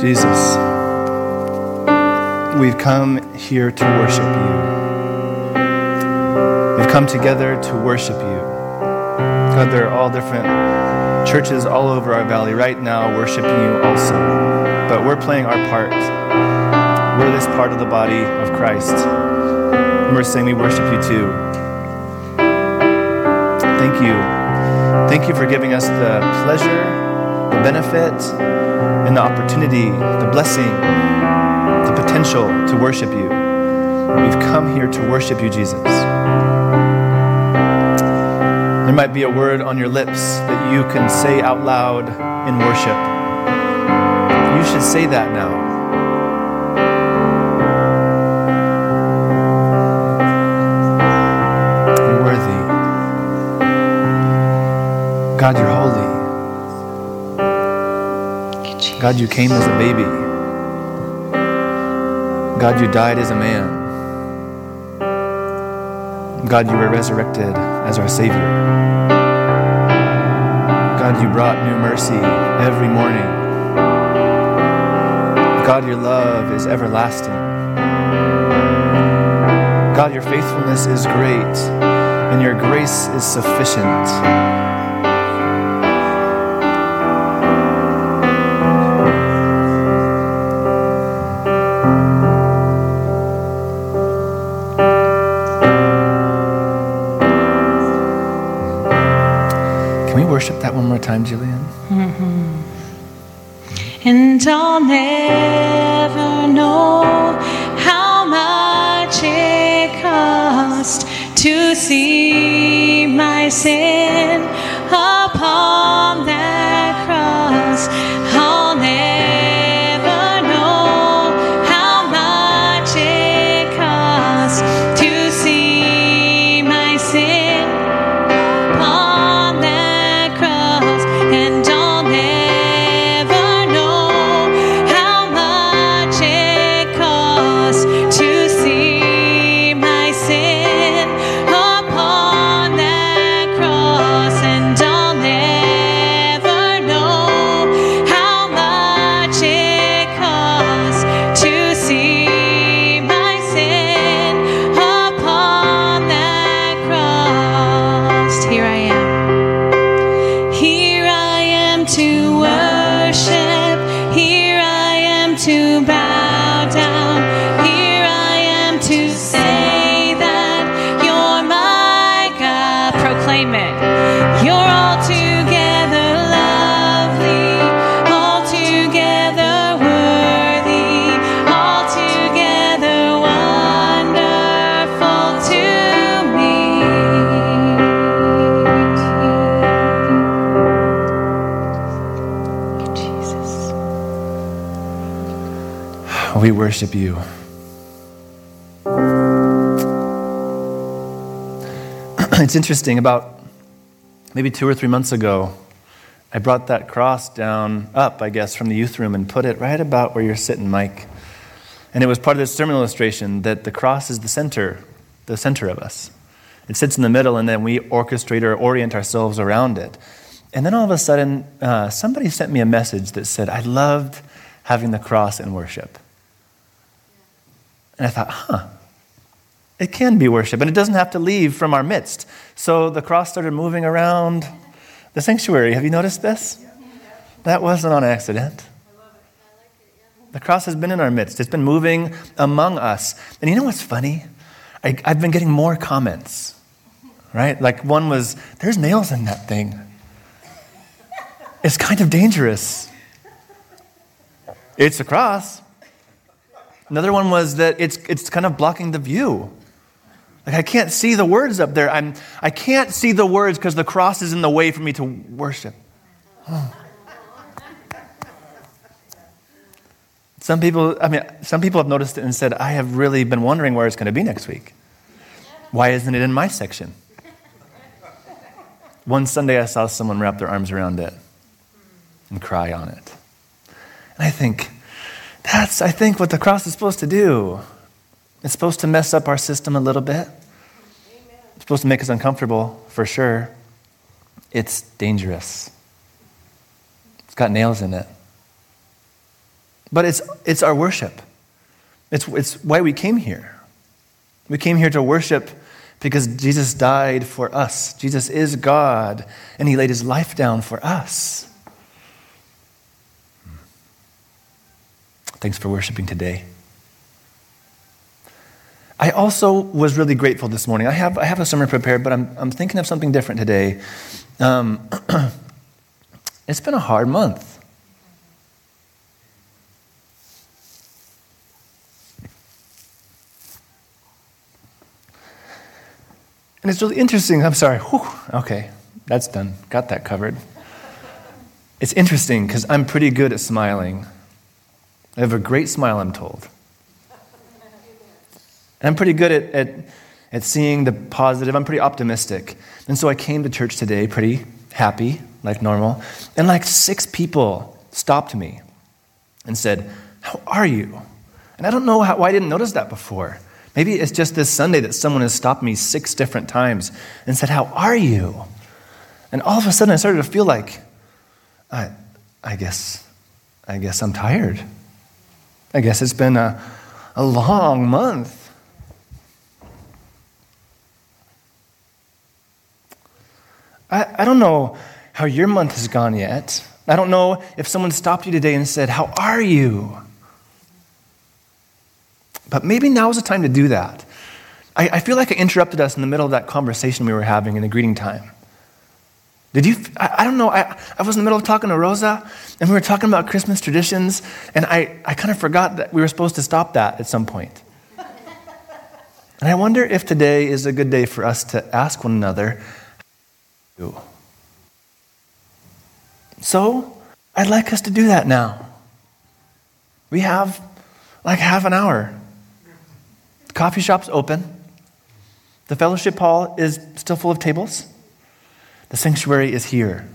Jesus, we've come here to worship you. We've come together to worship you. God, there are all different churches all over our valley right now worshiping you also. But we're playing our part. We're this part of the body of Christ. And we're saying we worship you too. Thank you. Thank you for giving us the pleasure, the benefit, and the opportunity, the blessing, the potential to worship you. We've come here to worship you, Jesus. There might be a word on your lips that you can say out loud in worship. You should say that now. You're worthy. God, you're holy. God, you came as a baby. God, you died as a man. God, you were resurrected as our Savior. God, you brought new mercy every morning. God, your love is everlasting. God, your faithfulness is great, and your grace is sufficient. Worship that one more time, Julian. Mm-hmm. And I'll never know how much it cost to see my sin upon that cross. I'll never know how much it cost to see my sin upon that. And I'll never know how much it costs to see my sin upon that cross. And I'll never know how much it costs to see my sin upon that cross. Here I am. To worship, here I am to bow down, here I am to say that you're my God. Proclaim it. You're altogether lovely, altogether worthy, altogether wonderful to me. We worship you. It's interesting, about maybe 2 or 3 months ago, I brought that cross up from the youth room and put it right about where you're sitting, Mike. And it was part of this sermon illustration that the cross is the center of us. It sits in the middle, and then we orchestrate or orient ourselves around it. And then all of a sudden, somebody sent me a message that said, I loved having the cross in worship. And I thought, it can be worship, and it doesn't have to leave from our midst. So the cross started moving around the sanctuary. Have you noticed this? Yeah. That wasn't on accident. I love it. I like it, yeah. The cross has been in our midst. It's been moving among us. And you know what's funny? I've been getting more comments, right? Like one was, there's nails in that thing. It's kind of dangerous. It's a cross. Another one was that it's kind of blocking the view. Like I can't see the words up there. I can't see the words because the cross is in the way for me to worship. Oh. Some people have noticed it and said, I have really been wondering where it's going to be next week. Why isn't it in my section? One Sunday I saw someone wrap their arms around it and cry on it. And I think, that's, I think, what the cross is supposed to do. It's supposed to mess up our system a little bit. It's supposed to make us uncomfortable, for sure. It's dangerous. It's got nails in it. But it's our worship. It's why we came here. We came here to worship because Jesus died for us. Jesus is God, and he laid his life down for us. Thanks for worshiping today. I also was really grateful this morning. I have a sermon prepared, but I'm thinking of something different today. It's been a hard month. And it's really interesting. I'm sorry. Whew. Okay, that's done. Got that covered. It's interesting because I'm pretty good at smiling. I have a great smile, I'm told. And I'm pretty good at seeing the positive. I'm pretty optimistic. And so I came to church today pretty happy, like normal. And like 6 people stopped me and said, "How are you?" And I don't know why I didn't notice that before. Maybe it's just this Sunday that someone has stopped me 6 different times and said, "How are you?" And all of a sudden I started to feel like, I guess I'm tired. I guess it's been a long month. I don't know how your month has gone yet. I don't know if someone stopped you today and said, "How are you?" But maybe now is the time to do that. I feel like I interrupted us in the middle of that conversation we were having in the greeting time. Did you? I don't know. I was in the middle of talking to Rosa, and we were talking about Christmas traditions, and I kind of forgot that we were supposed to stop that at some point. And I wonder if today is a good day for us to ask one another. So, I'd like us to do that now. We have like half an hour. The coffee shop's open. The fellowship hall is still full of tables. The sanctuary is here.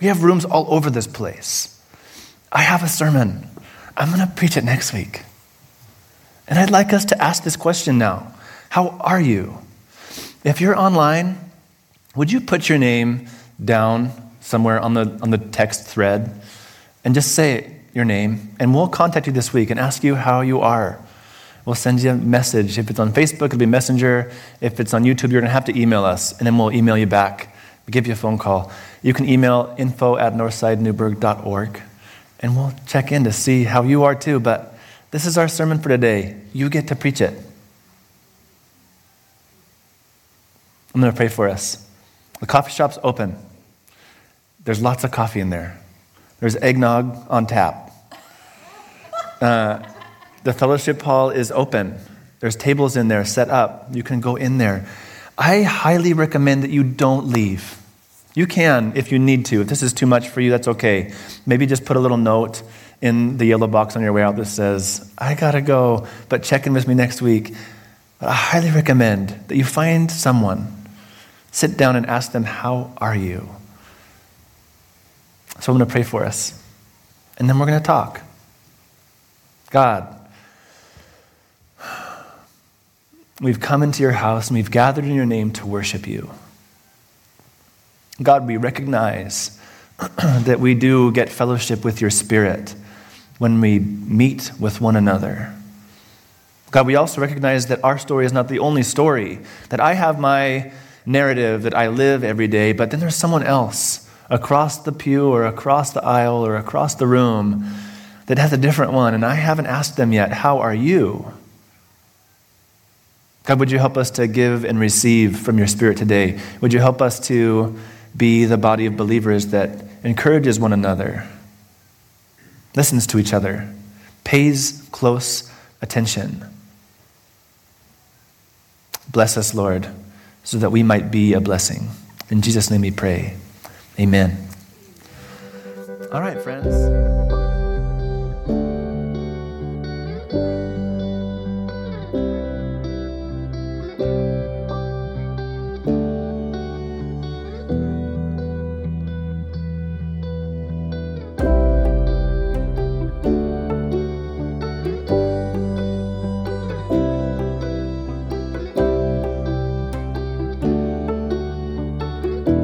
We have rooms all over this place. I have a sermon. I'm going to preach it next week. And I'd like us to ask this question now. How are you? If you're online, would you put your name down somewhere on the text thread and just say your name, and we'll contact you this week and ask you how you are. We'll send you a message. If it's on Facebook, it'll be Messenger. If it's on YouTube, you're going to have to email us, and then we'll email you back. We'll give you a phone call. You can email info@northsidenewburg.org, and we'll check in to see how you are too. But this is our sermon for today. You get to preach it. I'm going to pray for us. The coffee shop's open. There's lots of coffee in there. There's eggnog on tap. The fellowship hall is open. There's tables in there set up. You can go in there. I highly recommend that you don't leave. You can if you need to. If this is too much for you, that's okay. Maybe just put a little note in the yellow box on your way out that says, "I gotta go, but check in with me next week." But I highly recommend that you find someone. Sit down and ask them, "How are you?" So I'm going to pray for us, and then we're going to talk. God, we've come into your house, and we've gathered in your name to worship you. God, we recognize that we do get fellowship with your Spirit when we meet with one another. God, we also recognize that our story is not the only story, that I have my narrative that I live every day, but then there's someone else across the pew or across the aisle or across the room that has a different one, and I haven't asked them yet, "How are you?" God, would you help us to give and receive from your Spirit today? Would you help us to be the body of believers that encourages one another, listens to each other, pays close attention? Bless us, Lord, so that we might be a blessing. In Jesus' name we pray. Amen. All right, friends.